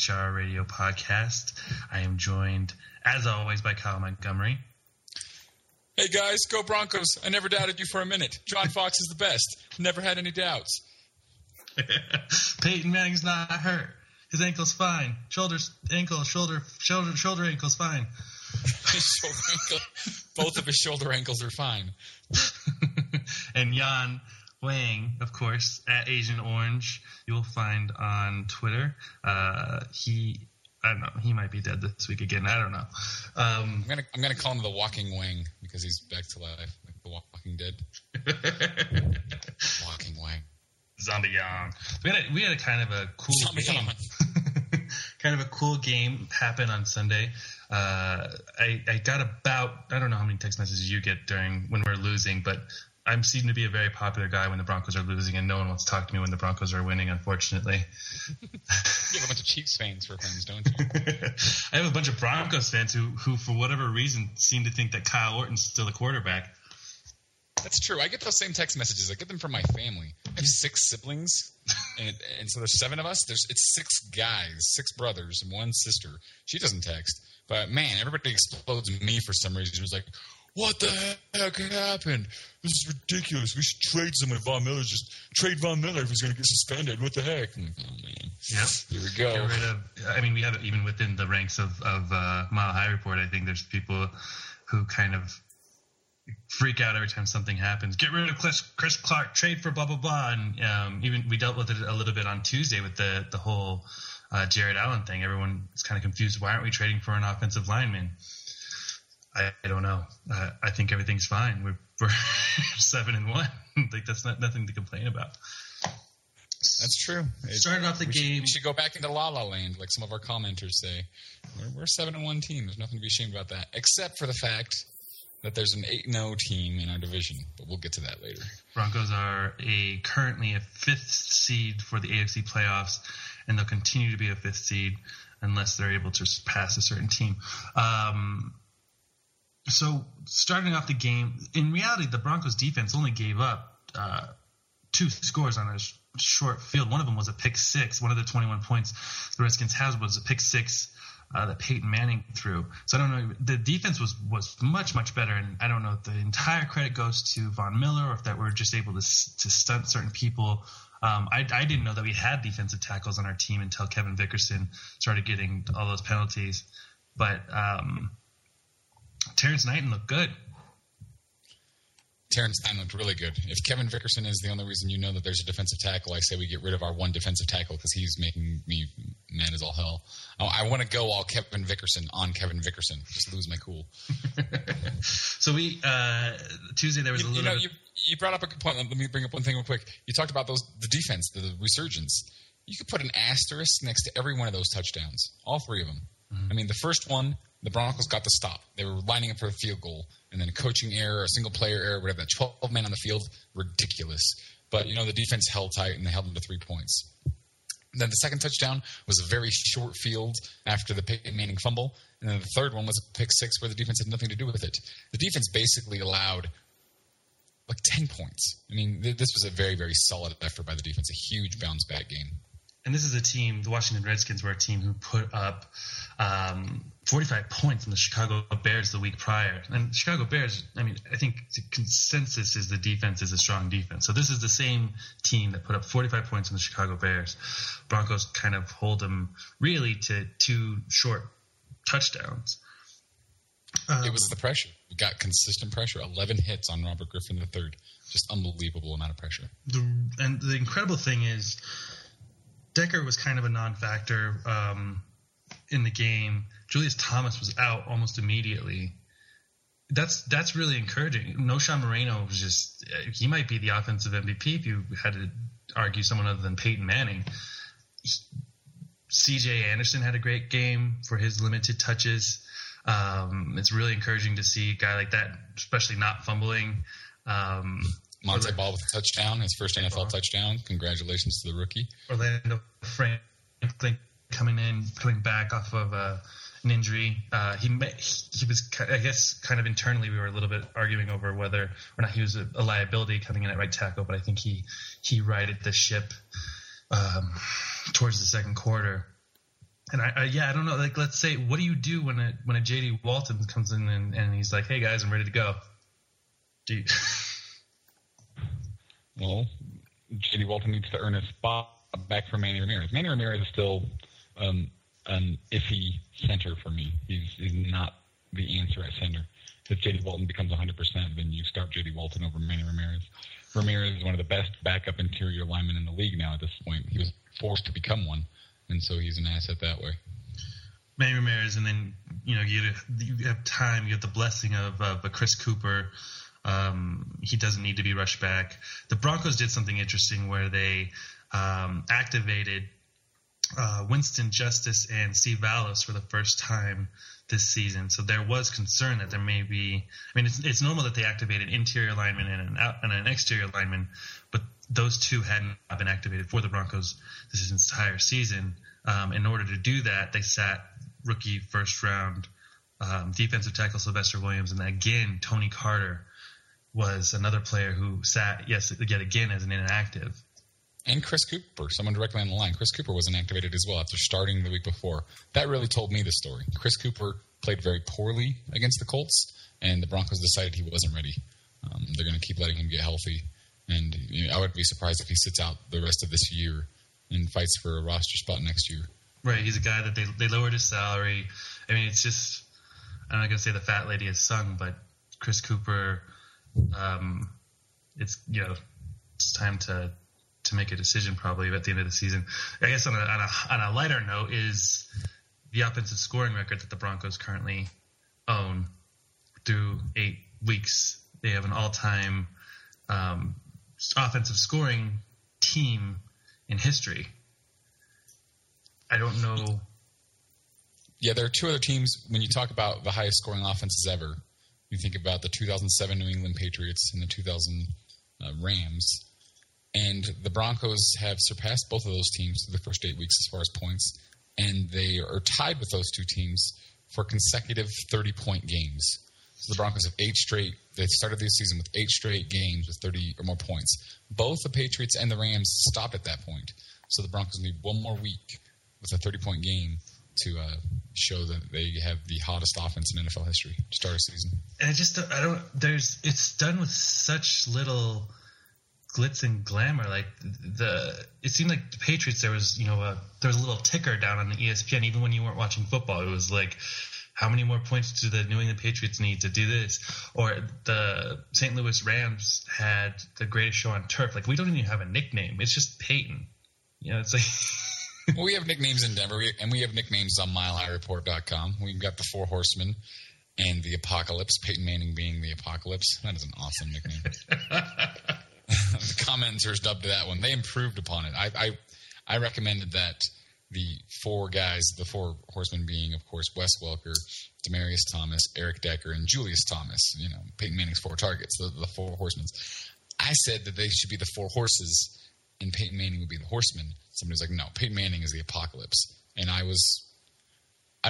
CHR Radio Podcast. I am joined, as always, by Kyle Montgomery. Hey, guys, go Broncos. I never doubted you for a minute. John Fox is the best. Never had any doubts. Peyton Manning's not hurt. His ankle's fine. Shoulder ankle's fine. His shoulder ankle. Both of his shoulder ankles are fine. And Jan Wang, of course, at Asian Orange, you will find on Twitter. I don't know. He might be dead this week again. I don't know. I'm gonna call him the Walking Wang because he's back to life, like the Walking Dead. Walking Wang. Zombie Yang. We had a kind of a cool game. Kind of a cool game happen on Sunday. I got about, I don't know how many text messages you get during when we're losing, but I'm seen to be a very popular guy when the Broncos are losing, and no one wants to talk to me when the Broncos are winning, unfortunately. You have a bunch of Chiefs fans for friends, don't you? I have a bunch of Broncos fans who for whatever reason, seem to think that Kyle Orton's still the quarterback. That's true. I get those same text messages. I get them from my family. I have 6 siblings, and so there's 7 of us. It's 6 guys, 6 brothers, and 1 sister. She doesn't text. But, man, everybody explodes me for some reason. It was like, what the heck happened? This is ridiculous. We should trade someone. Von Miller. Just trade Von Miller if he's going to get suspended. What the heck? Oh, man. Yep. Here we go. Get rid of, I mean, we have even within the ranks of Mile High Report, I think there's people who kind of freak out every time something happens. Get rid of Chris Clark. Trade for blah, blah, blah. And even we dealt with it a little bit on Tuesday with the whole Jared Allen thing. Everyone is kind of confused. Why aren't we trading for an offensive lineman? I don't know. I think everything's fine. We're 7-1. Like that's nothing to complain about. That's true. Started off the game. We should go back into La La Land, like some of our commenters say. We're a 7-1 team. There's nothing to be ashamed about that, except for the fact that there's an 8-0 team in our division. But we'll get to that later. Broncos are currently a 5th seed for the AFC playoffs, and they'll continue to be a 5th seed unless they're able to surpass a certain team. So starting off the game, in reality, the Broncos defense only gave up 2 scores on a short field. One of them was a pick six. One of the 21 points the Redskins had was a pick six that Peyton Manning threw. So I don't know. The defense was much, much better, and I don't know if the entire credit goes to Von Miller or if that we're just able to stunt certain people. I didn't know that we had defensive tackles on our team until Kevin Vickerson started getting all those penalties. But Terrence Knighton looked good. Terrence Knighton looked really good. If Kevin Vickerson is the only reason you know that there's a defensive tackle, I say we get rid of our one defensive tackle because he's making me mad as all hell. I want to go all Kevin Vickerson on Kevin Vickerson. Just lose my cool. So we Tuesday there was you brought up a good point. Let me bring up one thing real quick. You talked about the defense, the resurgence. You could put an asterisk next to every one of those touchdowns, all 3 of them. Mm-hmm. I mean, the first one, the Broncos got the stop. They were lining up for a field goal, and then a coaching error, a single-player error, whatever, that 12 men on the field, ridiculous. But, the defense held tight, and they held them to 3 points. And then the second touchdown was a very short field after the Peyton Manning fumble, and then the third one was a pick six where the defense had nothing to do with it. The defense basically allowed, 10 points. I mean, this was a very, very solid effort by the defense, a huge bounce-back game. And this is a team, the Washington Redskins were a team who put up 45 points on the Chicago Bears the week prior. And Chicago Bears, I mean, I think the consensus is the defense is a strong defense. So this is the same team that put up 45 points on the Chicago Bears. Broncos kind of hold them really to 2 short touchdowns. It was the pressure. We got consistent pressure, 11 hits on Robert Griffin III. Just unbelievable amount of pressure. And the incredible thing is Decker was kind of a non-factor in the game. Julius Thomas was out almost immediately. That's really encouraging. Knowshon Moreno was just – he might be the offensive MVP if you had to argue someone other than Peyton Manning. C.J. Anderson had a great game for his limited touches. It's really encouraging to see a guy like that, especially not fumbling. Monte Ball with a touchdown, his first NFL touchdown. Congratulations to the rookie. Orlando Franklin coming back off of an injury. He was, I guess, kind of internally we were a little bit arguing over whether or not he was a liability coming in at right tackle, but I think he righted the ship towards the second quarter. And I don't know. Like, let's say, what do you do when a J.D. Walton comes in and he's like, "Hey guys, I'm ready to go." Dude. Well, J.D. Walton needs to earn a spot back for Manny Ramirez. Manny Ramirez is still an iffy center for me. He's not the answer at center. If J.D. Walton becomes 100%, then you start J.D. Walton over Manny Ramirez. Ramirez is one of the best backup interior linemen in the league now at this point. He was forced to become one, and so he's an asset that way. Manny Ramirez, and then you have time. You have the blessing of Chris Cooper. He doesn't need to be rushed back. The Broncos did something interesting where they activated Winston Justice and Steve Vallis for the first time this season. So there was concern that there may be – I mean, it's normal that they activate an interior lineman and an exterior lineman, but those two hadn't been activated for the Broncos this entire season. In order to do that, they sat rookie first-round defensive tackle Sylvester Williams, and again, Tony Carter was another player who sat, yet again, as an inactive. And Chris Cooper, someone directly on the line. Chris Cooper was inactivated as well after starting the week before. That really told me the story. Chris Cooper played very poorly against the Colts, and the Broncos decided he wasn't ready. They're going to keep letting him get healthy. And I would be surprised if he sits out the rest of this year and fights for a roster spot next year. Right, he's a guy that they lowered his salary. I mean, it's just – I'm not going to say the fat lady has sung, but Chris Cooper – it's time to make a decision probably at the end of the season. I guess on a lighter note is the offensive scoring record that the Broncos currently own through 8 weeks. They have an all-time offensive scoring team in history. I don't know. Yeah, there are two other teams when you talk about the highest scoring offenses ever. You think about the 2007 New England Patriots and the 2000 Rams, and the Broncos have surpassed both of those teams through the first 8 weeks as far as points, and they are tied with those two teams for consecutive 30-point games. So the Broncos have they started this season with 8 straight games with 30 or more points. Both the Patriots and the Rams stop at that point, so the Broncos need one more week with a 30-point game to show that they have the hottest offense in NFL history to start a season. And it's done with such little glitz and glamour. Like it seemed like the Patriots, there was a little ticker down on the ESPN, even when you weren't watching football. It was like, how many more points do the New England Patriots need to do this? Or the St. Louis Rams had the greatest show on turf. Like, we don't even have a nickname. It's just Peyton. It's like... Well, we have nicknames in Denver, and we have nicknames on MileHighReport.com. We've got the Four Horsemen and the Apocalypse, Peyton Manning being the Apocalypse. That is an awesome nickname. The commenters dubbed that one. They improved upon it. I recommended that the Four Horsemen being, of course, Wes Welker, Demarius Thomas, Eric Decker, and Julius Thomas, Peyton Manning's 4 targets, the Four Horsemen. I said that they should be the Four Horses, and Peyton Manning would be the Horseman. Somebody was like, no, Peyton Manning is the Apocalypse. And I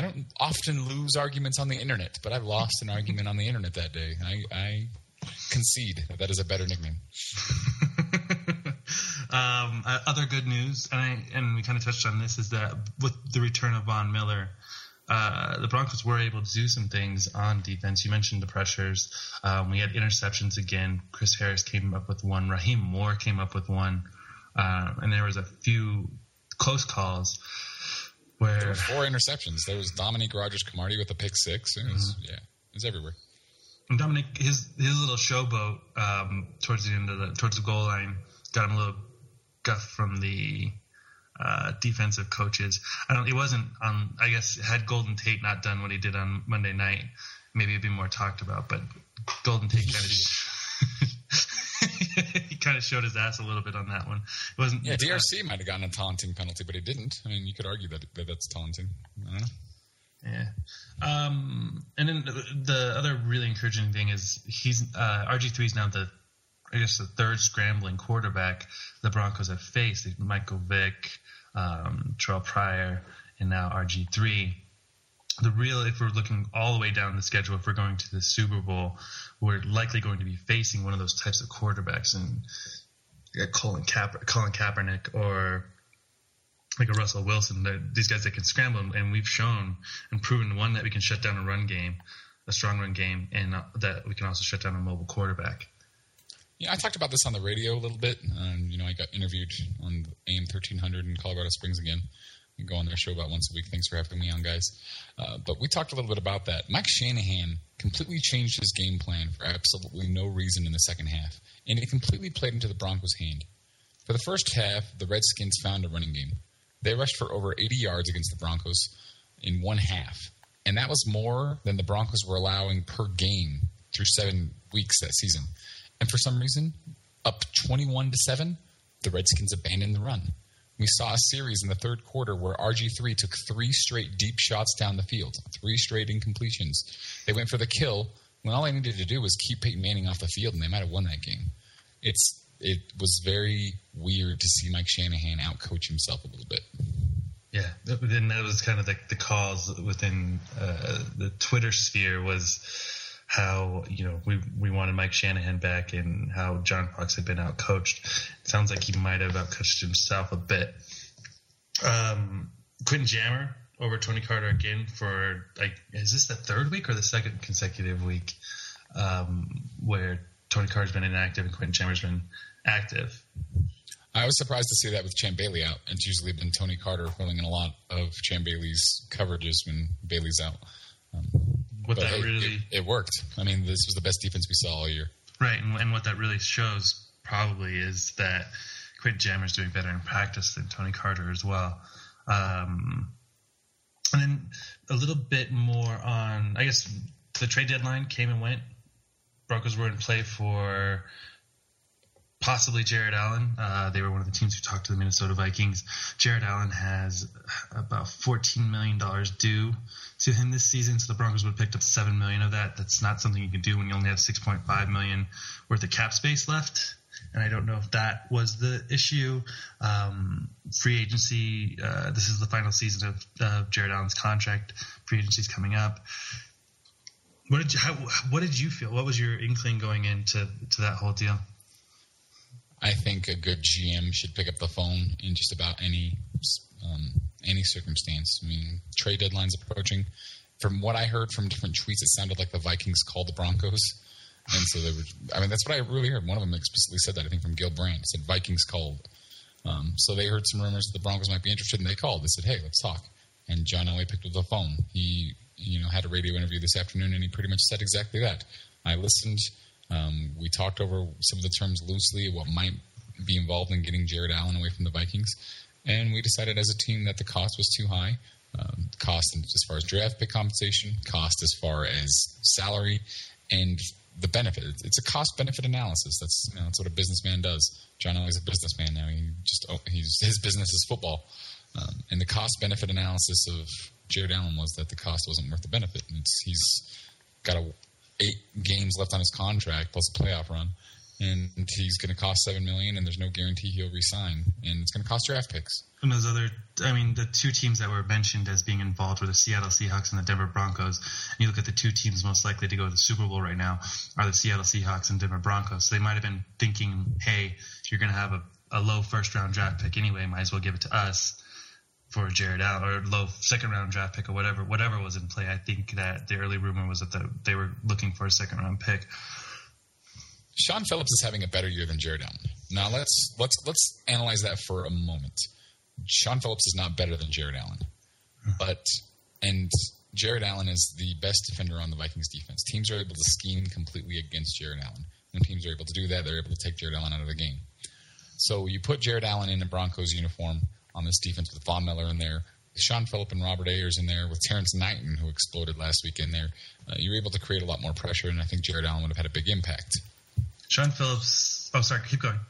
don't often lose arguments on the internet, but I lost an argument on the internet that day. I concede that is a better nickname. Other good news, and we kind of touched on this, is that with the return of Von Miller, the Broncos were able to do some things on defense. You mentioned the pressures. We had interceptions again. Chris Harris came up with one. Raheem Moore came up with one. And there was a few close calls where there were 4 interceptions. There was Dominique Rodgers-Cromartie with a pick 6. It was, mm-hmm. Yeah, it was everywhere. And Dominique, his little showboat towards the end of towards the goal line got him a little guff from the defensive coaches. It wasn't on. I guess had Golden Tate not done what he did on Monday night, maybe it'd be more talked about. But Golden Tate kind of. He kind of showed his ass a little bit on that one. It wasn't. Yeah, DRC might have gotten a taunting penalty, but he didn't. I mean, you could argue that that's taunting. I don't know. Yeah. And then the other really encouraging thing is he's RG3 is now the 3rd scrambling quarterback the Broncos have faced. Michael Vick, Terrell Pryor, and now RG3. If we're looking all the way down the schedule, if we're going to the Super Bowl, we're likely going to be facing one of those types of quarterbacks, and Colin Kaepernick or like a Russell Wilson, that these guys that can scramble, and we've shown and proven, one, that we can shut down a run game, a strong run game, and that we can also shut down a mobile quarterback. Yeah, I talked about this on the radio a little bit. I got interviewed on AM 1300 in Colorado Springs again. I go on their show about once a week. Thanks for having me on, guys. But we talked a little bit about that. Mike Shanahan completely changed his game plan for absolutely no reason in the second half, and it completely played into the Broncos' hand. For the first half, the Redskins found a running game. They rushed for over 80 yards against the Broncos in one half, and that was more than the Broncos were allowing per game through 7 weeks that season. And for some reason, up 21-7, the Redskins abandoned the run. We saw a series in the third quarter where RG3 took three straight deep shots down the field, three straight incompletions. They went for the kill when all they needed to do was keep Peyton Manning off the field, and they might have won that game. It was very weird to see Mike Shanahan outcoach himself a little bit. Yeah, then that was kind of like the cause within the Twitter sphere was how, we wanted Mike Shanahan back and how John Fox had been outcoached. It sounds like he might have outcoached himself a bit. Quentin Jammer over Tony Carter again for, is this the third week or the second consecutive week where Tony Carter's been inactive and Quentin Jammer's been active? I was surprised to see that with Champ Bailey out. It's usually been Tony Carter filling in a lot of Champ Bailey's coverages when Bailey's out. It worked. I mean, this was the best defense we saw all year. Right, and what that really shows probably is that Quentin Jammer's doing better in practice than Tony Carter as well. And then a little bit more on, I guess, the trade deadline came and went. Broncos were in play for possibly Jared Allen. They were one of the teams who talked to the Minnesota Vikings. Jared Allen has about $14 million due to him this season, so the Broncos would have picked up $7 million of that. That's not something you can do when you only have $6.5 million worth of cap space left, and I don't know if that was the issue. Free agency, this is the final season of Jared Allen's contract. Free agency's coming up. What did you feel? What was your inkling going into that whole deal? I think a good GM should pick up the phone in just about any circumstance. I mean, trade deadline's approaching. From what I heard from different tweets, it sounded like the Vikings called the Broncos. And so they were – I mean, that's what I really heard. One of them explicitly said that, I think, from Gil Brandt. It said Vikings called. So they heard some rumors that the Broncos might be interested, and they called. They said, hey, let's talk. And John Elway picked up the phone. He had a radio interview this afternoon, and he pretty much said exactly that. I listened – we talked over some of the terms loosely, what might be involved in getting Jared Allen away from the Vikings. And we decided as a team that the cost was too high, cost as far as draft pick compensation, cost as far as salary, and the benefit. It's a cost-benefit analysis. That's what a businessman does. John Elway's a businessman now. His business is football. And the cost-benefit analysis of Jared Allen was that the cost wasn't worth the benefit. He's got a 8 games left on his contract plus a playoff run, and he's going to cost $7 million, and there's no guarantee he'll resign, and it's going to cost draft picks. And those other – I mean, the two teams that were mentioned as being involved were the Seattle Seahawks and the Denver Broncos. And you look at the two teams most likely to go to the Super Bowl right now are the Seattle Seahawks and Denver Broncos. So they might have been thinking, hey, you're going to have a low first-round draft pick anyway. Might as well give it to us for Jared Allen, or low second-round draft pick, or whatever was in play. I think that the early rumor was that they were looking for a second-round pick. Shaun Phillips is having a better year than Jared Allen. Now, let's analyze that for a moment. Shaun Phillips is not better than Jared Allen, and Jared Allen is the best defender on the Vikings defense. Teams are able to scheme completely against Jared Allen. When teams are able to do that, they're able to take Jared Allen out of the game. So you put Jared Allen in a Broncos uniform on this defense with Von Miller in there, Shaun Phillips and Robert Ayers in there, with Terrence Knighton, who exploded last week in there, you were able to create a lot more pressure, and I think Jared Allen would have had a big impact. Shaun Phillips – oh, sorry, keep going.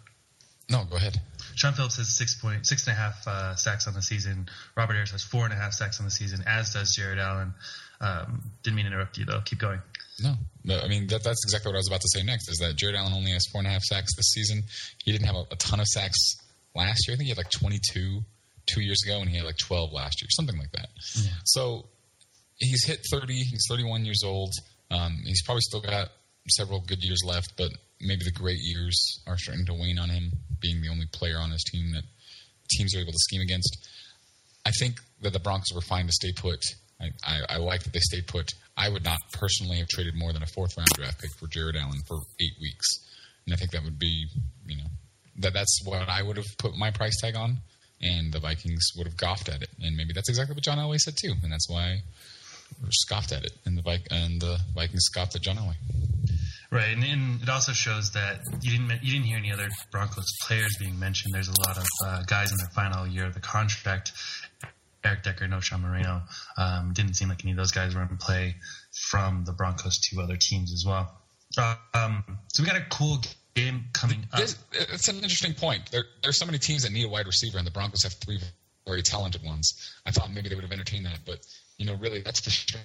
No, go ahead. Shaun Phillips has 6.5 sacks on the season. Robert Ayers has 4.5 sacks on the season, as does Jared Allen. Didn't mean to interrupt you, though. Keep going. No, I mean, that's exactly what I was about to say next, is that Jared Allen only has 4.5 sacks this season. He didn't have a ton of sacks last year. I think he had like 22 2 years ago, and he had like 12 last year, something like that. Yeah. So he's hit 30. He's 31 years old. He's probably still got several good years left, but maybe the great years are starting to wane on him, being the only player on his team that teams are able to scheme against. I think that the Broncos were fine to stay put. I like that they stayed put. I would not personally have traded more than a fourth-round draft pick for Jared Allen for 8 weeks. And I think that would be, you know, that's what I would have put my price tag on, and the Vikings would have scoffed at it. And maybe that's exactly what John Elway said, too, and that's why we scoffed at it, and the Vikings scoffed at John Elway. Right, and it also shows that you didn't hear any other Broncos players being mentioned. There's a lot of guys in their final year of the contract. Eric Decker, Knowshon Moreno, didn't seem like any of those guys were in play from the Broncos to other teams as well. So we got a cool game coming up. It's an interesting point. There's so many teams that need a wide receiver, and the Broncos have three very talented ones. I thought maybe they would have entertained that, but you know, really, that's the strength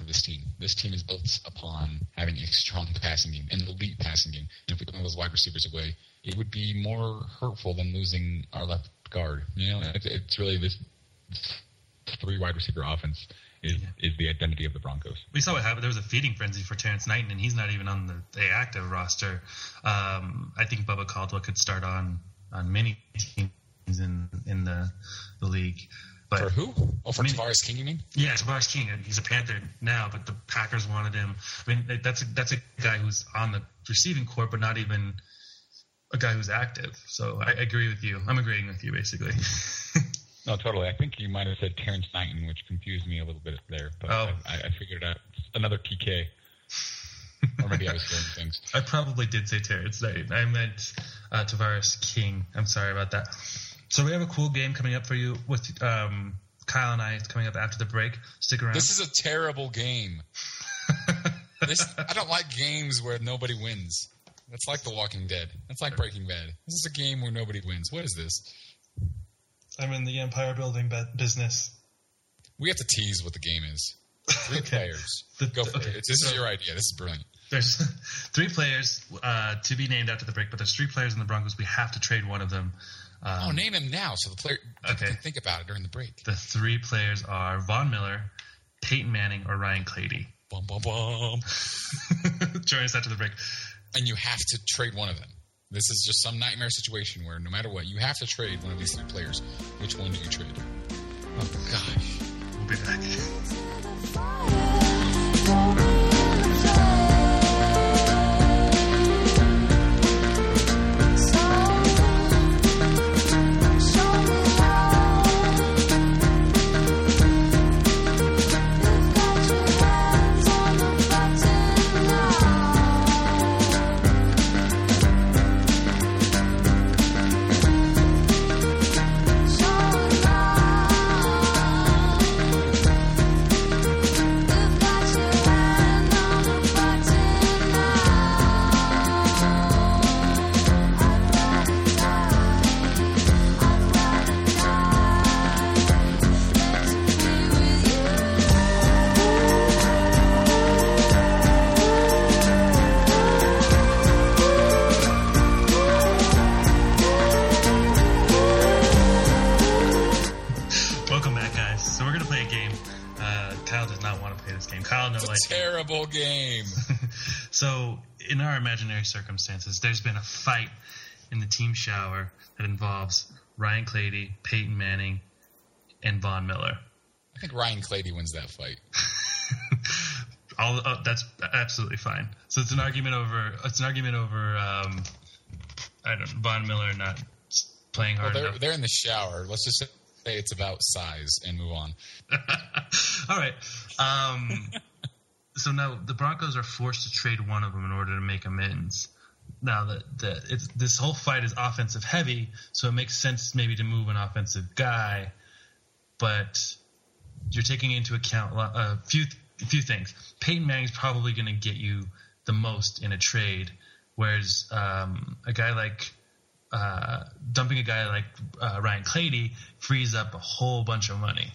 of this team. This team is built upon having a strong passing game, an elite passing game. And if we put those wide receivers away, it would be more hurtful than losing our left guard. You know, it's really this. Three wide receiver offense is the identity of the Broncos. We saw what happened. There was a feeding frenzy for Terrence Knighton, and he's not even on the active roster. I think Bubba Caldwell could start on many teams in the league. But for who? Oh, for Tavares King, you mean? Yeah, Tavares King. He's a Panther now, but the Packers wanted him. I mean, that's a guy who's on the receiving corps, but not even a guy who's active. So I agree with you. I'm agreeing with you, basically. No, totally. I think you might have said Terrence Knighton, which confused me a little bit there, but I figured it out. It's another TK. Or maybe I was doing things. I probably did say Terrence Knighton. I meant Tavares King. I'm sorry about that. So we have a cool game coming up for you with Kyle and I. It's coming up after the break. Stick around. This is a terrible game. I don't like games where nobody wins. That's like The Walking Dead. That's like Breaking Bad. This is a game where nobody wins. What is this? I'm in the empire building business. We have to tease what the game is. Three players. Go for it. This is your idea. This is brilliant. There's three players to be named after the break, but there's three players in the Broncos. We have to trade one of them. Name them now so the player can think about it during the break. The three players are Von Miller, Peyton Manning, or Ryan Clady. Bum, bum, bum. Join us after the break. And you have to trade one of them. This is just some nightmare situation where no matter what, you have to trade one of these three players. Which one do you trade? Oh, gosh. We'll be back. So, in our imaginary circumstances, there's been a fight in the team shower that involves Ryan Clady, Peyton Manning, and Von Miller. I think Ryan Clady wins that fight. That's absolutely fine. So it's an argument over. I don't know, Von Miller not playing hard enough. They're in the shower. Let's just say it's about size and move on. All right. So now the Broncos are forced to trade one of them in order to make amends. Now this whole fight is offensive heavy, so it makes sense maybe to move an offensive guy, but you're taking into account a few things. Peyton Manning's probably going to get you the most in a trade, whereas a guy like dumping a guy like Ryan Clady frees up a whole bunch of money.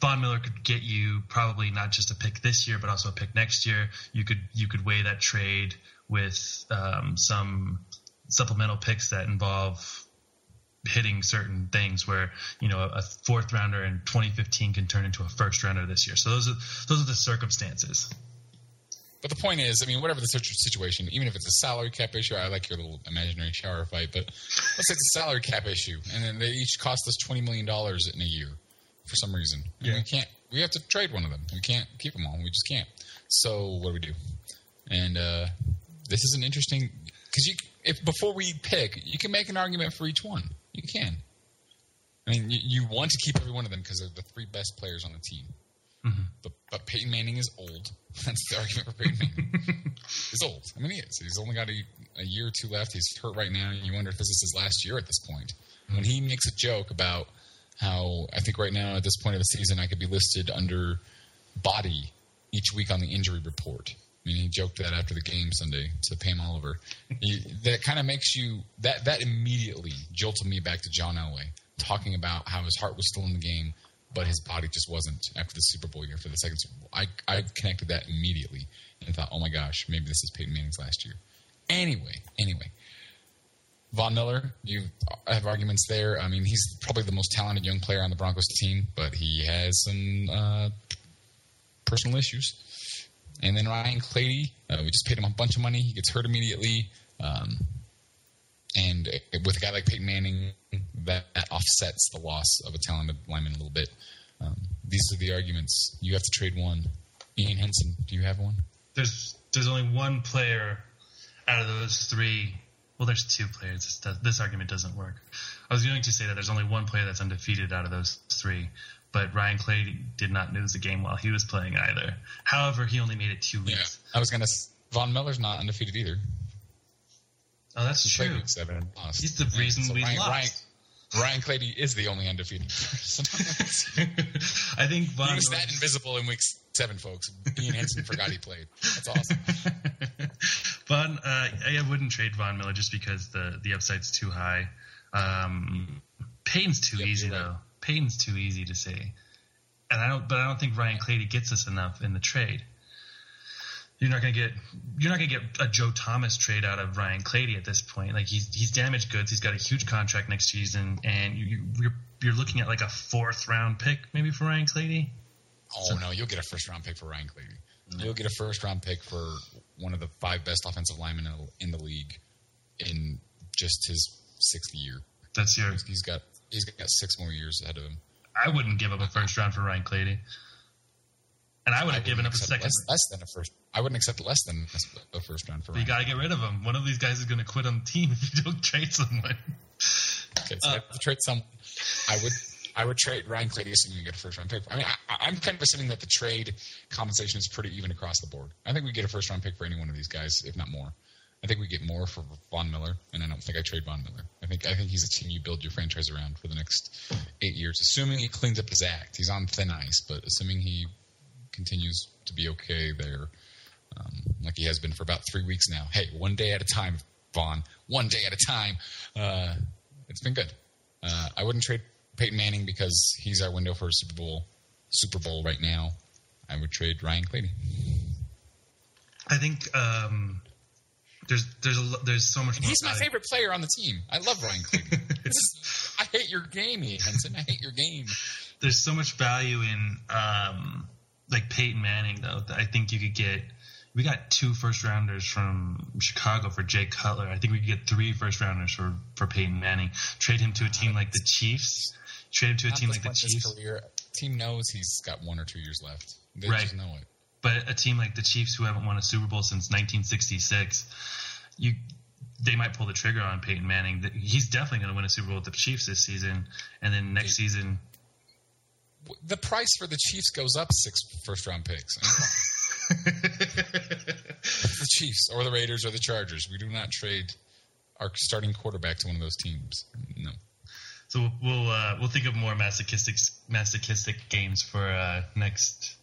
Von Miller could get you probably not just a pick this year, but also a pick next year. You could weigh that trade with some supplemental picks that involve hitting certain things, where you know a fourth rounder in 2015 can turn into a first rounder this year. So those are the circumstances. But the point is, I mean, whatever the situation, even if it's a salary cap issue, I like your little imaginary shower fight, but let's say it's a salary cap issue, and then they each cost us $20 million in a year for some reason. And yeah. We have to trade one of them. We can't keep them all. We just can't. So what do we do? And this is an interesting – because if before we pick, you can make an argument for each one. You can. I mean, you want to keep every one of them because they're the three best players on the team. Mm-hmm. But Peyton Manning is old. That's the argument for Peyton Manning. He's old. I mean, he is. He's only got a year or two left. He's hurt right now. You wonder if this is his last year at this point. Mm-hmm. When he makes a joke about how I think right now at this point of the season I could be listed under body each week on the injury report. I mean, he joked that after the game Sunday to Pam Oliver. That kind of makes you – that immediately jolted me back to John Elway talking about how his heart was still in the game, but his body just wasn't after the Super Bowl year for the second Super Bowl. I connected that immediately and thought, oh, my gosh, maybe this is Peyton Manning's last year. Anyway. Von Miller, you have arguments there. I mean, he's probably the most talented young player on the Broncos team, but he has some personal issues. And then Ryan Clady, we just paid him a bunch of money. He gets hurt immediately. And with a guy like Peyton Manning, that offsets the loss of a talented lineman a little bit. These are the arguments. You have to trade one. Ian Henson, do you have one? There's only one player out of those three. Well, there's two players. This argument doesn't work. I was going to say that there's only one player that's undefeated out of those three, but Ryan Clady did not lose a game while he was playing either. However, he only made it 2 weeks. Yeah, Von Miller's not undefeted either. Oh, that's true. Played week 7 and lost. He's the reason we lost. Ryan Clady is the only undefeated person. I think he was that invisible in week 7, folks. Ian Henson forgot he played. That's awesome. I wouldn't trade Von Miller just because the upside's too high. Payton's too easy though. Right. Payton's too easy to say, and I don't think Ryan Clady gets us enough in the trade. You're not gonna get a Joe Thomas trade out of Ryan Clady at this point. Like he's damaged goods. He's got a huge contract next season, and you're looking at like a 4th round pick maybe for Ryan Clady. No, you'll get a 1st round pick for Ryan Clady. You'll get a 1st round pick for one of the 5 best offensive linemen in the league in just his 6th year. That's yours. He's got 6 more years ahead of him. I wouldn't give up a 1st round for Ryan Clady. And I would have given up a second. Less than a first. I wouldn't accept less than a 1st round for Ryan. You got to get rid of him. One of these guys is going to quit on the team if you don't trade someone. Okay, so I have to trade someone. I would trade Ryan Clady so you get a 1st round pick. I mean, I'm kind of assuming that the trade compensation is pretty even across the board. I think we get a 1st round pick for any one of these guys, if not more. I think we get more for Von Miller, and I don't think I trade Von Miller. I think he's a team you build your franchise around for the next 8 years, assuming he cleans up his act. He's on thin ice, but assuming he continues to be okay there, like he has been for about 3 weeks now. Hey, one day at a time, Vaughn. One day at a time. It's been good. I wouldn't trade Peyton Manning because he's our window for a Super Bowl right now. I would trade Ryan Clady. I think there's so much. He's my favorite player on the team. I love Ryan Clady. I hate your game, Ian Henson. I hate your game. There's so much value in. Like Peyton Manning, though, I think you could get – we got 2 1st-rounders from Chicago for Jay Cutler. I think we could get 3 1st-rounders for Peyton Manning. Trade him to a team like the Chiefs. Team knows he's got 1 or 2 years left. They just know it. But a team like the Chiefs who haven't won a Super Bowl since 1966, they might pull the trigger on Peyton Manning. He's definitely going to win a Super Bowl with the Chiefs this season, and then next season – the price for the Chiefs goes up 6 1st-round picks. The Chiefs or the Raiders or the Chargers. We do not trade our starting quarterback to one of those teams. No. So we'll think of more masochistic games for next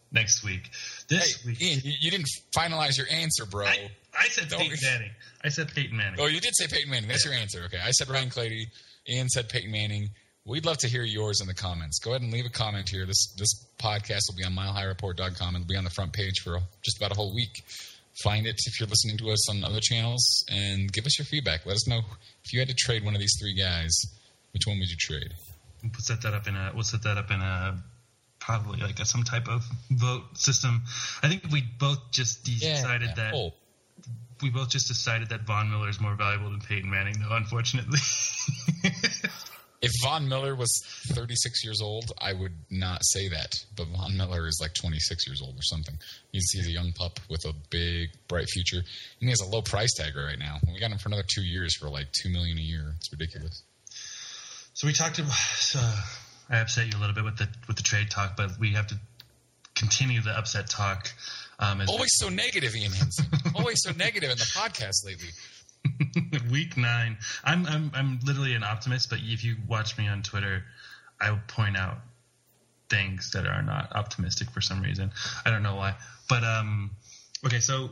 week. This week, Ian, you didn't finalize your answer, bro. I said Peyton Manning. I said Peyton Manning. Oh, you did say Peyton Manning. That's your answer. Okay, I said Ryan Clady. Ian said Peyton Manning. We'd love to hear yours in the comments. Go ahead and leave a comment here. This podcast will be on milehighreport.com. It'll be on the front page for just about a whole week. Find it if you're listening to us on other channels, and give us your feedback. Let us know if you had to trade one of these 3 guys, which one would you trade? We'll set that up in a probably like a, some type of vote system. I think we both just decided that we both just decided that Von Miller is more valuable than Peyton Manning, though, unfortunately. If Von Miller was 36 years old, I would not say that. But Von Miller is like 26 years old or something. He's a young pup with a big, bright future. And he has a low price tag right now. We got him for another 2 years for like $2 million a year. It's ridiculous. So we talked about I upset you a little bit with the trade talk, but we have to continue the upset talk. Always so negative, Ian Henson. Always so negative in the podcast lately. Week 9. I'm literally an optimist, but if you watch me on Twitter, I will point out things that are not optimistic for some reason. I don't know why. But okay, so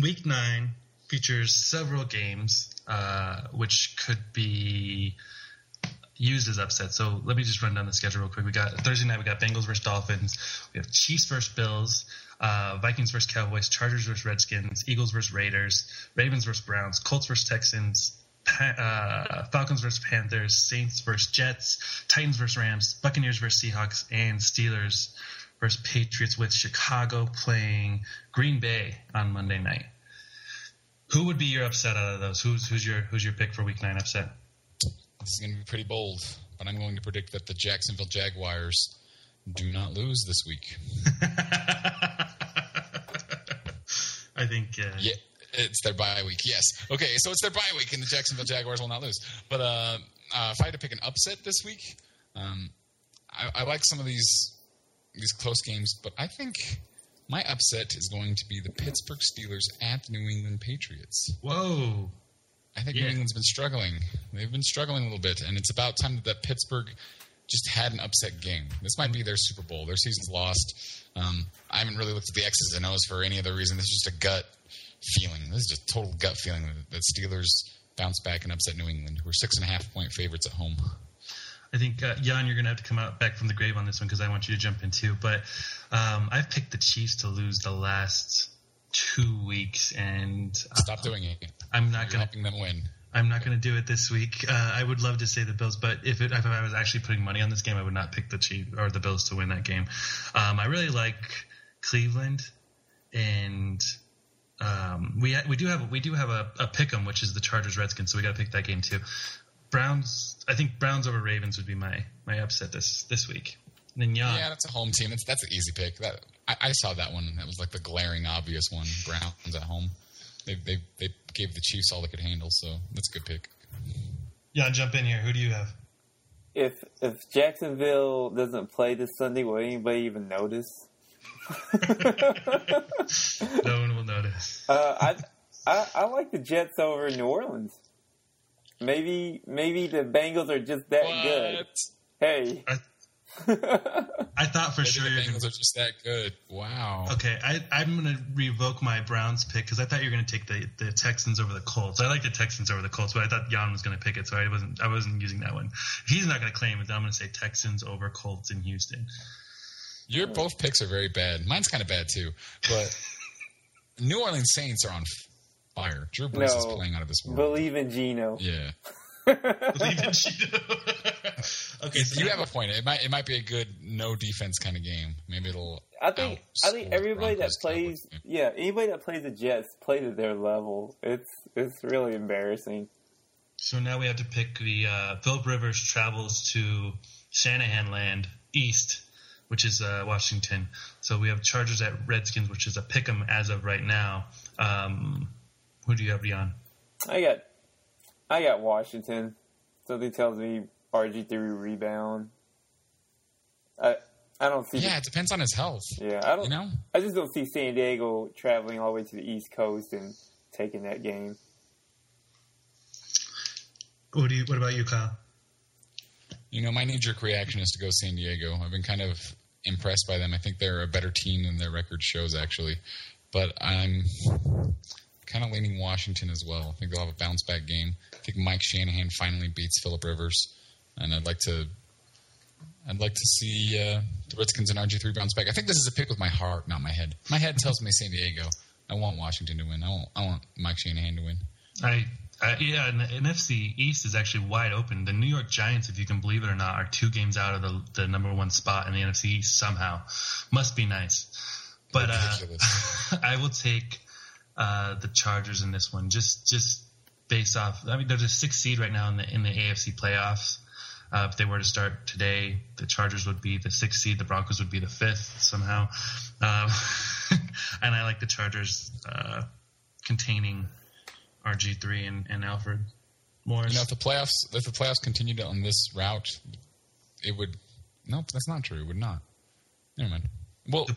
Week 9 features several games which could be used as upset. So let me just run down the schedule real quick. We got Thursday night. We got Bengals versus Dolphins. We have Chiefs versus Bills. Vikings versus Cowboys. Chargers versus Redskins. Eagles versus Raiders. Ravens versus Browns. Colts versus Texans. Falcons versus Panthers. Saints versus Jets. Titans versus Rams. Buccaneers versus Seahawks. And Steelers versus Patriots, with Chicago playing Green Bay on Monday night. Who would be your upset out of those? Who's your pick for Week 9 upset? This is going to be pretty bold, but I'm going to predict that the Jacksonville Jaguars do not lose this week. I think it's their bye week, yes. Okay, so it's their bye week, and the Jacksonville Jaguars will not lose. But if I had to pick an upset this week, I like some of these close games, but I think my upset is going to be the Pittsburgh Steelers at the New England Patriots. Whoa. I think New England's been struggling. They've been struggling a little bit, and it's about time that Pittsburgh just had an upset game. This might be their Super Bowl. Their season's lost. I haven't really looked at the X's and O's for any other reason. This is just a gut feeling. This is just a total gut feeling that Steelers bounce back and upset New England, who are 6.5-point favorites at home. I think, Jan, you're going to have to come out back from the grave on this one because I want you to jump in too. But I've picked the Chiefs to lose the last 2 weeks, and stop doing it. I'm not going to win. I'm not going to do it this week. I would love to say the Bills, but if I was actually putting money on this game, I would not pick the Chiefs or the Bills to win that game. I really like Cleveland, and we do have a pick 'em, which is the Chargers Redskins, so we got to pick that game too. I think Browns over Ravens would be my upset this week. And then yeah, that's a home team. That's an easy pick. I saw that one. That was like the glaring obvious one. Browns at home. They gave the Chiefs all they could handle, so that's a good pick. Yeah, jump in here. Who do you have? If Jacksonville doesn't play this Sunday, will anybody even notice? No one will notice. I like the Jets over New Orleans. Maybe the Bengals are just that good. Hey. I thought for sure the Bengals are just that good. Wow. Okay, I'm going to revoke my Browns pick because I thought you were going to take the Texans over the Colts. I like the Texans over the Colts, but I thought Jan was going to pick it, so I wasn't using that one. If he's not going to claim it, then I'm going to say Texans over Colts in Houston. Your both picks are very bad. Mine's kind of bad too, but New Orleans Saints are on fire. Drew Brees is playing out of this world. Believe in Geno. Yeah. Believe in Geno. Okay, so you have a point. It might be a good no defense kind of game. Maybe it'll. I think everybody that plays, anybody that plays the Jets plays at their level. It's really embarrassing. So now we have to pick the Philip Rivers travels to Shanahan land east, which is Washington. So we have Chargers at Redskins, which is a pick 'em as of right now. Who do you have, Dion? I got Washington. Something tells me RG3 rebound. I don't see. Yeah, it depends on his health. Yeah, I don't. You know? I just don't see San Diego traveling all the way to the East Coast and taking that game. What about you, Kyle? You know, my knee-jerk reaction is to go San Diego. I've been kind of impressed by them. I think they're a better team than their record shows, actually. But I'm kind of leaning Washington as well. I think they'll have a bounce-back game. I think Mike Shanahan finally beats Philip Rivers. And I'd like to see the Redskins and RG3 bounce back. I think this is a pick with my heart, not my head. My head tells me San Diego. I want Washington to win. I want Mike Shanahan to win. I Yeah, and the NFC East is actually wide open. The New York Giants, if you can believe it or not, are 2 games out of the #1 spot in the NFC East somehow. Must be nice. But I will take the Chargers in this one, just based off. I mean, they're the 6th seed right now in the AFC playoffs. If they were to start today, the Chargers would be the 6th seed. The Broncos would be the 5th somehow. And I like the Chargers containing RG3 and Alfred Morris. You know, if the playoffs continued on this route, it would. Nope, that's not true. It would not. Never mind. Well,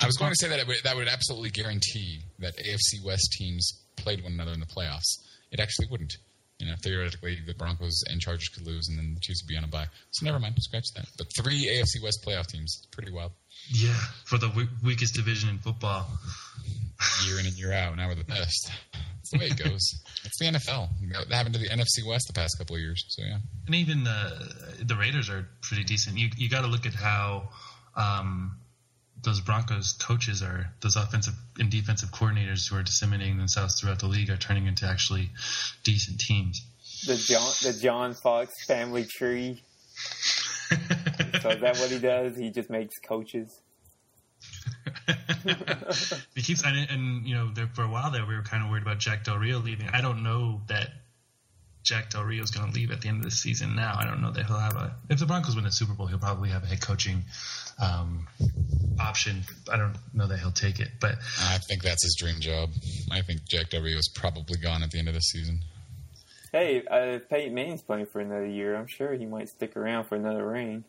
I was going to say that that would absolutely guarantee that AFC West teams played one another in the playoffs. It actually wouldn't. You know, theoretically, the Broncos and Chargers could lose, and then the Chiefs would be on a bye. So never mind, scratch that. But 3 AFC West playoff teams, pretty wild. Yeah, for the weakest division in football. Year in and year out, now we're the best. That's the way it goes. It's the NFL. That happened to the NFC West the past couple of years. So yeah, and even the Raiders are pretty decent. You got to look at how those Broncos coaches are. Those offensive and defensive coordinators who are disseminating themselves throughout the league are turning into actually decent teams. The John Fox family tree. So is that what he does? He just makes coaches. He keeps, and you know, there, for a while there, we were kind of worried about Jack Del Rio leaving. I don't know that Jack Del Rio is going to leave at the end of the season. Now, I don't know that he'll have a. If the Broncos win the Super Bowl, he'll probably have a head coaching option. I don't know that he'll take it, but I think that's his dream job. I think Jack Del Rio is probably gone at the end of the season. Hey, if Peyton Manning's playing for another year, I'm sure he might stick around for another ring.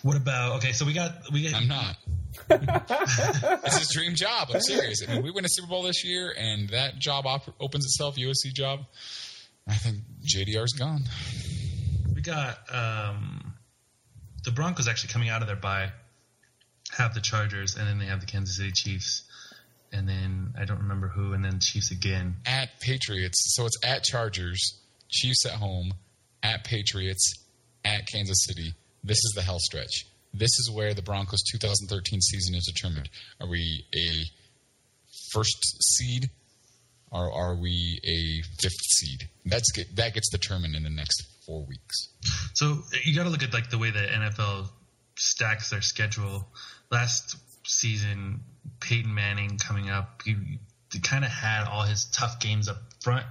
What about, okay, so we got. I'm not. It's his dream job. I'm serious. I mean, we win a Super Bowl this year, and that job opens itself, USC job. I think JDR's gone. We got the Broncos actually coming out of their bye, have the Chargers, and then they have the Kansas City Chiefs, and then I don't remember who, and then Chiefs again. At Patriots. So it's at Chargers, Chiefs at home, at Patriots, at Kansas City. This is the hell stretch. This is where the Broncos' 2013 season is determined. Are we a first seed, or are we a 5th seed? That gets determined in the next 4 weeks. So you got to look at like the way the NFL stacks their schedule. Last season, Peyton Manning coming up, he kind of had all his tough games up front,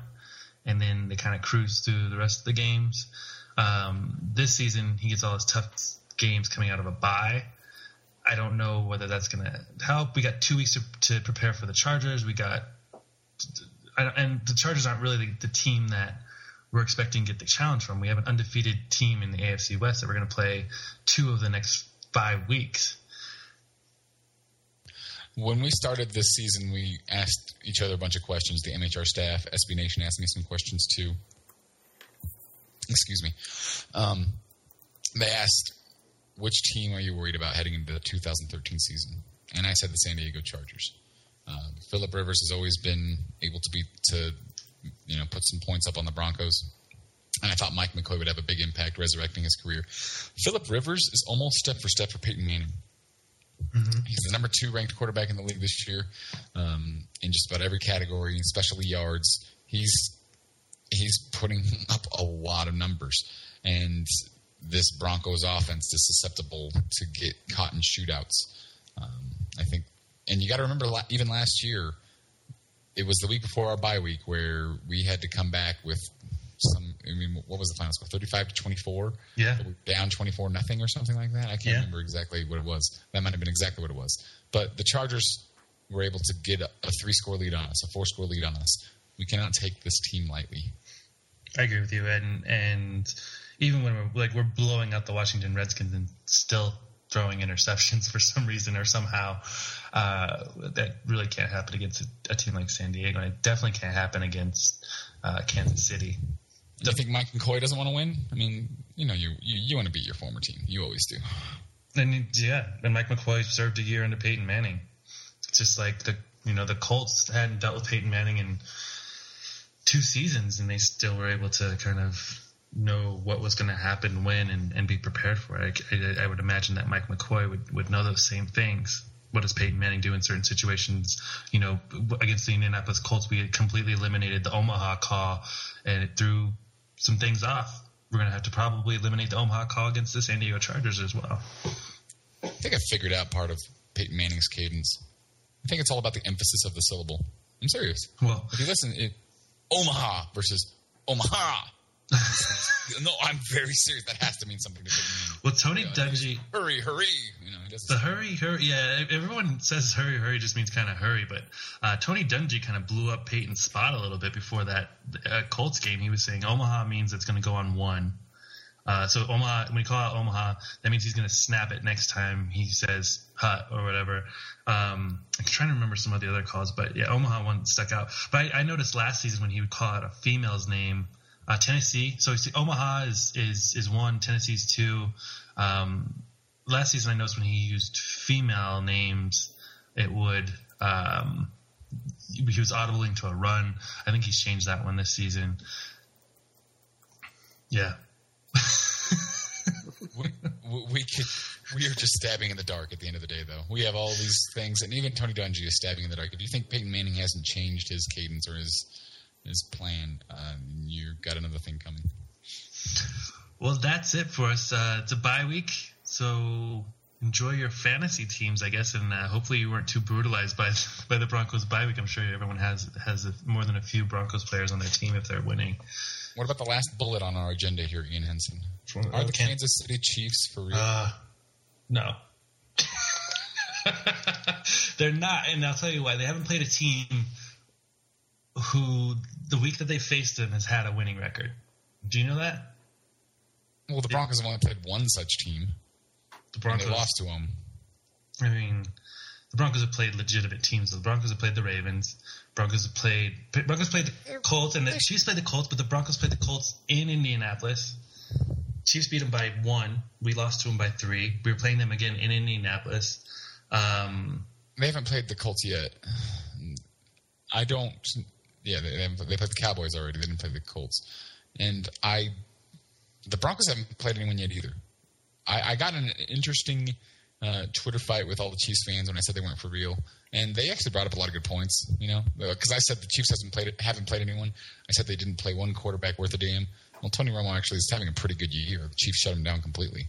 and then they kind of cruised through the rest of the games. This season, he gets all his tough games coming out of a bye. I don't know whether that's going to help. We got 2 weeks to prepare for the Chargers. And the Chargers aren't really the team that we're expecting to get the challenge from. We have an undefeated team in the AFC West that we're going to play 2 of the next 5 weeks. When we started this season, we asked each other a bunch of questions. The MHR staff, SB Nation asked me some questions too. Excuse me. They asked, which team are you worried about heading into the 2013 season? And I said the San Diego Chargers. Phillip Rivers has always been able to put some points up on the Broncos. And I thought Mike McCoy would have a big impact resurrecting his career. Phillip Rivers is almost step for step for Peyton Manning. Mm-hmm. He's the #2 ranked quarterback in the league this year in just about every category, especially yards. He's putting up a lot of numbers, and this Broncos offense is susceptible to get caught in shootouts. I think, and you got to remember, even last year, it was the week before our bye week where we had to come back with what was the final score? 35-24. Yeah, so we're down 24-0 or something like that. I can't remember exactly what it was. That might have been exactly what it was. But the Chargers were able to get a 3-score lead on us, a 4-score lead on us. We cannot take this team lightly. I agree with you, Ed. And even when we're blowing out the Washington Redskins and still throwing interceptions for some reason or somehow, that really can't happen against a team like San Diego. And it definitely can't happen against Kansas City. Do you think Mike McCoy doesn't want to win? I mean, you know, you want to beat your former team. You always do. And Mike McCoy served a year under Peyton Manning. It's just like the Colts hadn't dealt with Peyton Manning in 2 seasons, and they still were able to kind of know what was going to happen when and be prepared for it. I would imagine that Mike McCoy would know those same things. what does Peyton Manning do in certain situations? You know, against the Indianapolis Colts, we had completely eliminated the Omaha call, and it threw some things off. We're going to have to probably eliminate the Omaha call against the San Diego Chargers as well. I think I figured out part of Peyton Manning's cadence. I think it's all about the emphasis of the syllable. I'm serious. Well, if you listen, Omaha versus Omaha. No, I'm very serious. That has to mean something to Peyton Manning. Well, Tony Dungy. Hurry, hurry. You know, the hurry, hurry. Yeah, everyone says hurry, hurry just means kind of hurry. But Tony Dungy kind of blew up Peyton's spot a little bit before that Colts game. He was saying Omaha means it's going to go on one. So Omaha, when you call out Omaha, that means he's going to snap it next time he says hut or whatever. I'm trying to remember some of the other calls, but yeah, Omaha one stuck out. But I noticed last season when he would call out a female's name, Tennessee. So you see, Omaha is one, Tennessee's two. Last season I noticed when he used female names, it would he was audibling to a run. I think he's changed that one this season. Yeah. We are just stabbing in the dark at the end of the day, though. We have all these things, and even Tony Dungy is stabbing in the dark. If you think Peyton Manning hasn't changed his cadence or his plan, you've got another thing coming. Well, that's it for us. It's a bye week, so enjoy your fantasy teams, I guess, and hopefully you weren't too brutalized by the Broncos bye week. I'm sure everyone has more than a few Broncos players on their team if they're winning. What about the last bullet on our agenda here, Ian Henson? Are the Kansas City Chiefs for real? No. They're not, and I'll tell you why. They haven't played a team who the week that they faced them has had a winning record. Do you know that? Well, the Broncos have only played one such team. The Broncos, and they lost to them. I mean, the Broncos have played legitimate teams. The Broncos have played the Ravens. Broncos played the Colts, and the Chiefs played the Colts, but the Broncos played the Colts in Indianapolis. Chiefs beat them by 1. We lost to them by 3. We were playing them again in Indianapolis. They haven't played the Colts yet. I don't. Yeah, they played the Cowboys already. They didn't play the Colts, and the Broncos haven't played anyone yet either. I got an interesting Twitter fight with all the Chiefs fans when I said they weren't for real, and they actually brought up a lot of good points. You know, because I said the Chiefs haven't played anyone. I said they didn't play one quarterback worth a damn. Well, Tony Romo actually is having a pretty good year. The Chiefs shut him down completely,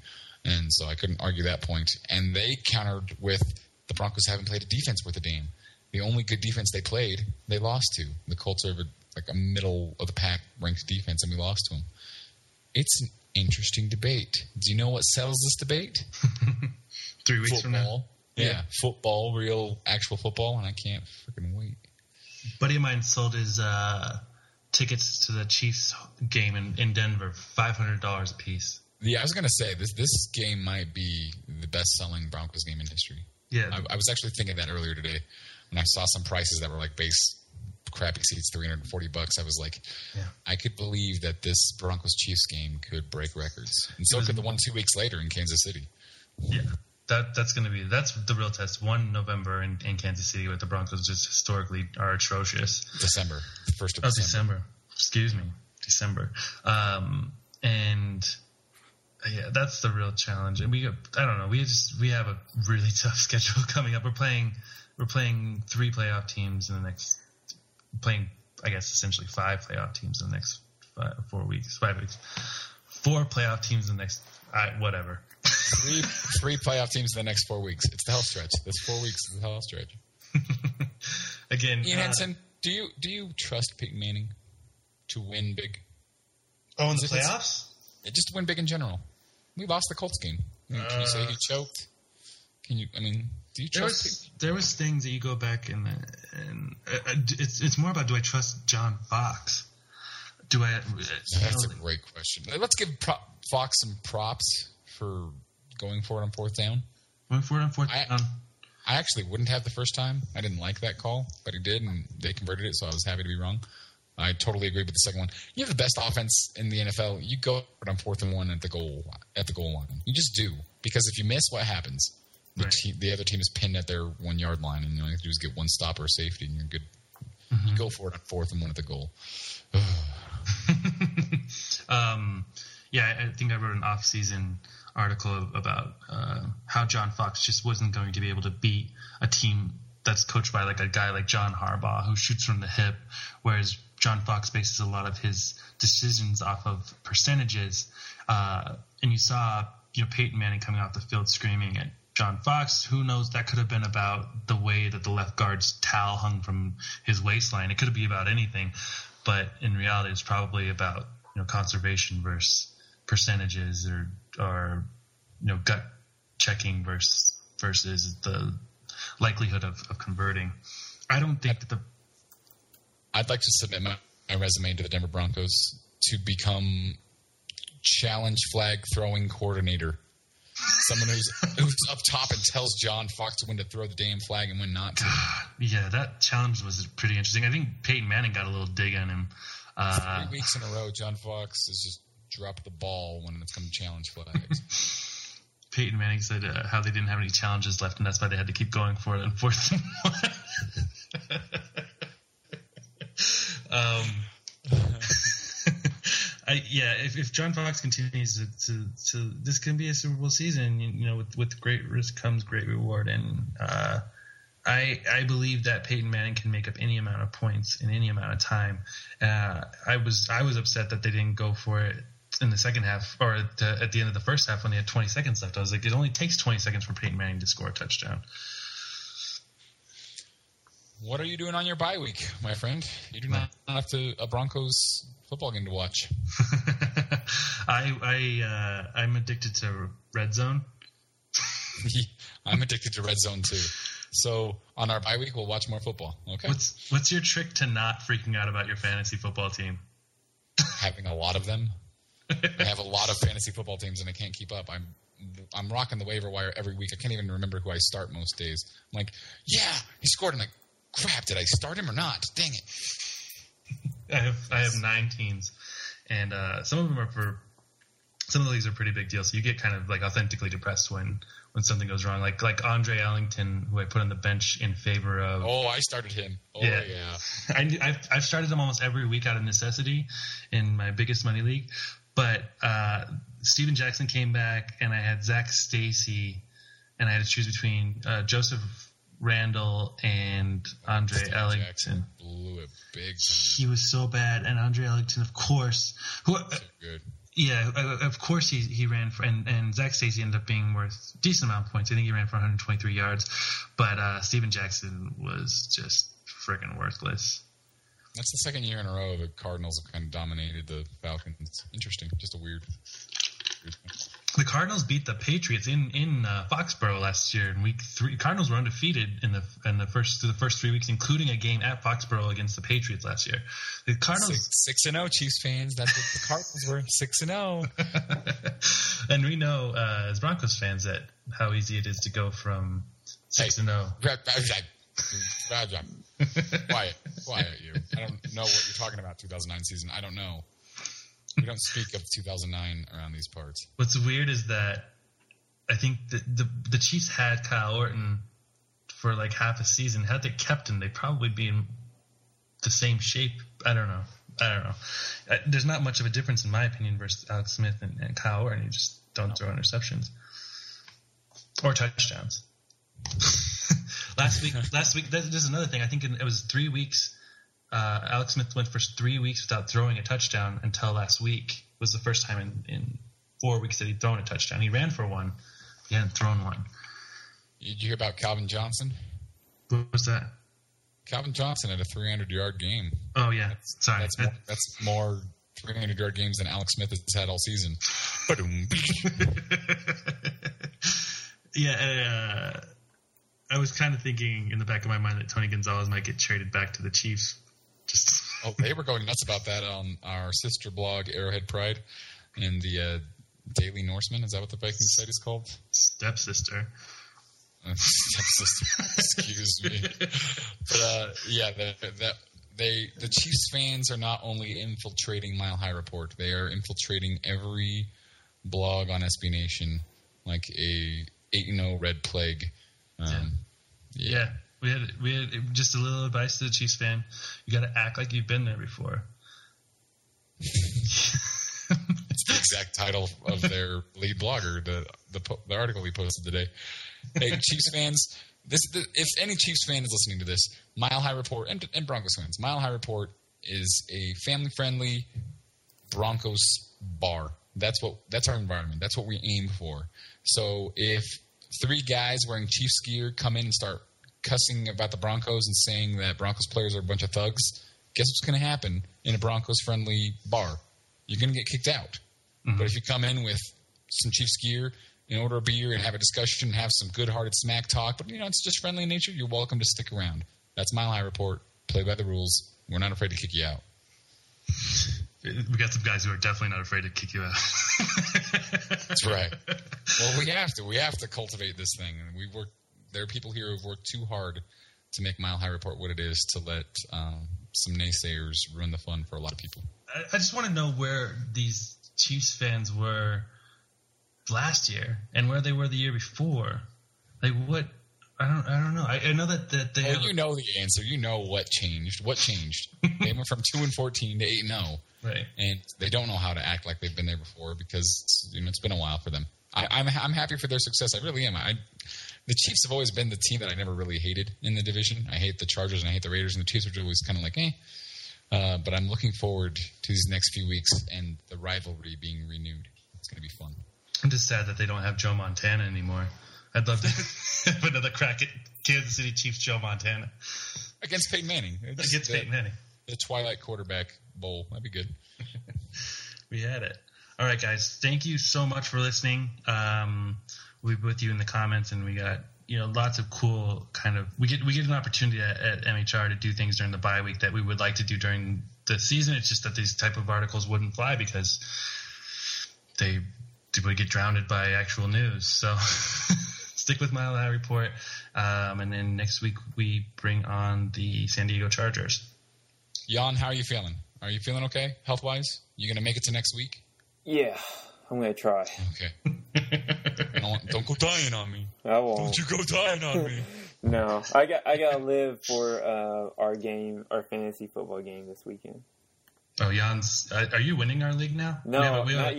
and so I couldn't argue that point. And they countered with the Broncos haven't played a defense worth a damn. The only good defense they played, they lost to. The Colts are like a middle-of-the-pack ranked defense, and we lost to them. It's an interesting debate. Do you know what settles this debate? 3 weeks from now? Yeah, football, real, actual football, and I can't freaking wait. A buddy of mine sold his tickets to the Chiefs game in Denver, $500 a piece. Yeah, I was going to say, this game might be the best-selling Broncos game in history. Yeah, I was actually thinking that earlier today. And I saw some prices that were like base crappy seats, $340. I was like, yeah. I could believe that this Broncos Chiefs game could break records, and so could the one 2 weeks later in Kansas City. Yeah, that's the real test. 1 November in Kansas City, where the Broncos just historically are atrocious. December, the 1st of December. December, and. Yeah, that's the real challenge, and I don't know. We have a really tough schedule coming up. We're playing 3 playoff teams in the next. Playing, I guess, essentially 5 playoff teams in the next 5 weeks. 4 playoff teams in the next whatever. three playoff teams in the next 4 weeks. It's the hell stretch. That's 4 weeks. It's the hell stretch. Again, Ian Henson, do you trust Peyton Manning to win big? Oh, in the playoffs? Just to win big in general. We lost the Colts game. I mean, can you say he choked? Do you trust people? There was things that you go back and it's more about, do I trust John Fox? That's a great question. Let's give Fox some props for going for it on fourth down. I actually wouldn't have the first time. I didn't like that call, but he did, and they converted it, so I was happy to be wrong. I totally agree with the second one. You have the best offense in the NFL. You go on 4th and 1 at the goal line. You just do, because if you miss, what happens? The other team is pinned at their 1 yard line, and all you have to do is get one stop or safety, and you're good. Mm-hmm. You go for it on 4th and 1 at the goal. Yeah, I think I wrote an off-season article about how John Fox just wasn't going to be able to beat a team that's coached by like a guy like John Harbaugh who shoots from the hip, whereas John Fox bases a lot of his decisions off of percentages. And you saw, you know, Peyton Manning coming off the field screaming at John Fox. Who knows? That could have been about the way that the left guard's towel hung from his waistline. It could be about anything, but in reality, it's probably about, you know, conservation versus percentages, or you know, gut checking versus the likelihood of converting. I don't think that I'd like to submit my resume to the Denver Broncos to become challenge flag throwing coordinator. Someone who's up top and tells John Fox when to throw the damn flag and when not to. Yeah, that challenge was pretty interesting. I think Peyton Manning got a little dig on him. 3 weeks in a row, John Fox has just dropped the ball when it's come to challenge flags. Peyton Manning said how they didn't have any challenges left, and that's why they had to keep going for it on fourth and one. If John Fox continues to this can be a Super Bowl season, you know, with great risk comes great reward. And I believe that Peyton Manning can make up any amount of points in any amount of time. I was upset that they didn't go for it in the second half, or at the end of the first half when they had 20 seconds left. I was like, it only takes 20 seconds for Peyton Manning to score a touchdown. What are you doing on your bye week, my friend? You do not have a Broncos football game to watch. I'm addicted to Red Zone. I'm addicted to Red Zone too. So on our bye week, we'll watch more football. Okay. What's your trick to not freaking out about your fantasy football team? Having a lot of them. I have a lot of fantasy football teams, and I can't keep up. I'm rocking the waiver wire every week. I can't even remember who I start most days. I'm like, yeah, he scored. I'm like, crap, did I start him or not? Dang it. I have 9 teams, and some of these are pretty big deals. So you get kind of like authentically depressed when something goes wrong, like Andre Ellington, who I put on the bench in favor of. Oh, I started him. Oh yeah. I've started him almost every week out of necessity in my biggest money league. But Steven Jackson came back, and I had Zach Stacy, and I had to choose between Joseph Randall and Andre Ellington. Jackson blew it big time. He was so bad, and Andre Ellington, of course, who so good. Yeah, of course he ran for, and Zach Stacy ended up being worth a decent amount of points. I think he ran for 123 yards, but Steven Jackson was just freaking worthless. That's the second year in a row the Cardinals have kind of dominated the Falcons. Interesting, just a weird thing. The Cardinals beat the Patriots in Foxborough last year in week 3. Cardinals were undefeated through the first 3 weeks, including a game at Foxborough against the Patriots last year. The Cardinals 6-0 Chiefs fans. That's what the Cardinals were, 6-0. And we know as Broncos fans that how easy it is to go from 6-0. Quiet, you. I don't know what you're talking about. 2009 season. I don't know. We don't speak of 2009 around these parts. What's weird is that I think the Chiefs had Kyle Orton for like half a season. Had they kept him, they'd probably be in the same shape. I don't know. There's not much of a difference, in my opinion, versus Alex Smith and Kyle Orton. You just don't throw interceptions or touchdowns. Last week. This is another thing. I think it was 3 weeks. Alex Smith went for 3 weeks without throwing a touchdown until last week. It was the first time in 4 weeks that he'd thrown a touchdown. He ran for one. He hadn't thrown one. Did you hear about Calvin Johnson? What was that? Calvin Johnson had a 300-yard game. Oh, yeah. That's more 300-yard games than Alex Smith has had all season. Yeah, I was kind of thinking in the back of my mind that Tony Gonzalez might get traded back to the Chiefs. Oh, they were going nuts about that on our sister blog, Arrowhead Pride, and the Daily Norseman. Is that what the Viking site is called? Stepsister. Stepsister. Excuse me. But yeah, the Chiefs fans are not only infiltrating Mile High Report; they are infiltrating every blog on SB Nation like a 8-0 red plague. Yeah. We had just a little advice to the Chiefs fan. You got to act like you've been there before. It's exact title of their lead blogger, the article we posted today. Hey, Chiefs fans, if any Chiefs fan is listening to this, Mile High Report and Broncos fans, Mile High Report is a family-friendly Broncos bar. That's our environment. That's what we aim for. So if three guys wearing Chiefs gear come in and start cussing about the Broncos and saying that Broncos players are a bunch of thugs, guess what's going to happen in a Broncos-friendly bar? You're going to get kicked out. Mm-hmm. But if you come in with some Chiefs gear and order a beer and have a discussion and have some good-hearted smack talk, but, you know, it's just friendly in nature, you're welcome to stick around. That's Mile High Report. Play by the rules. We're not afraid to kick you out. We got some guys who are definitely not afraid to kick you out. That's right. Well, we have to. We have to cultivate this thing. And we work. There are people here who've worked too hard to make Mile High Report what it is, to let some naysayers ruin the fun for a lot of people. I just want to know where these Chiefs fans were last year and where they were the year before. Like what? I don't know. I know that they. Well, you know the answer. You know what changed. What changed? They went from 2-14 to 8-0. Right. And they don't know how to act like they've been there before because it's been a while for them. I'm happy for their success. I really am. The Chiefs have always been the team that I never really hated in the division. I hate the Chargers and I hate the Raiders, and the Chiefs are always kind of like, eh. But I'm looking forward to these next few weeks and the rivalry being renewed. It's going to be fun. I'm just sad that they don't have Joe Montana anymore. I'd love to have another crack at Kansas City Chiefs Joe Montana. Against Peyton Manning. Peyton Manning. The Twilight Quarterback Bowl. That'd be good. We had it. All right, guys. Thank you so much for listening. We'll be with you in the comments, and we got lots of cool kind of – we get an opportunity at MHR to do things during the bye week that we would like to do during the season. It's just that these type of articles wouldn't fly because they would get drowned by actual news. So stick with Mile High Report, and then next week we bring on the San Diego Chargers. Jan, how are you feeling? Are you feeling okay health-wise? You going to make it to next week? Yeah, I'm going to try. Okay. Don't go dying on me. I won't. Don't you go dying on me. No, I got to live for our game, our fantasy football game this weekend. Oh, Jan's, are you winning our league now? No, we have an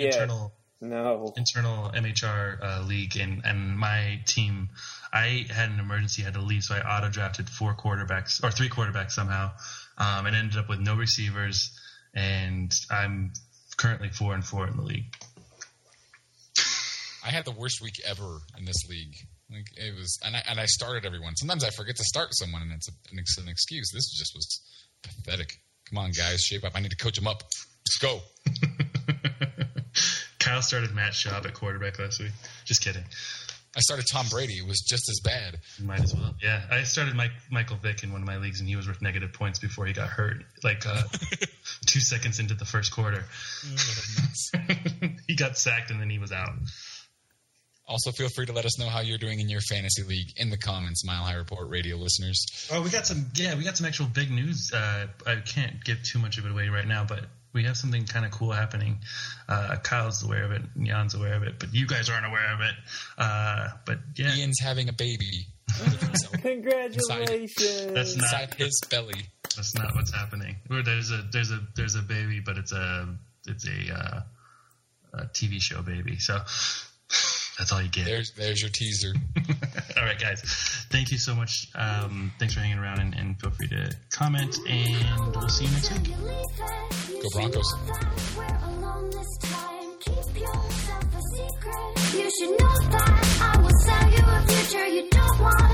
internal MHR league, and my team, I had an emergency, had to leave, so I auto-drafted 3 quarterbacks somehow. And ended up with no receivers, and I'm currently 4-4 in the league. I had the worst week ever in this league. Like it was, and I started everyone. Sometimes I forget to start someone, and it's an excuse. This just was pathetic. Come on, guys, shape up. I need to coach them up. Let's go. Kyle started Matt Schaub at quarterback last week. Just kidding. I started Tom Brady. It was just as bad. Might as well. Yeah, I started Michael Vick in one of my leagues, and he was worth negative points before he got hurt, like 2 seconds into the first quarter. He got sacked, and then he was out. Also, feel free to let us know how you're doing in your fantasy league in the comments, Mile High Report radio listeners. Oh, we got some actual big news. I can't give too much of it away right now, but we have something kind of cool happening. Kyle's aware of it. And Jan's aware of it. But you guys aren't aware of it. But yeah. Ian's having a baby. Congratulations. That's not inside his belly. That's not what's happening. There's a baby, but it's a TV show baby. So that's all you get. There's your teaser. All right, guys. Thank you so much. Thanks for hanging around, and feel free to comment, and we'll see you next week. Go Broncos. You should know that I will sell you a future you don't want.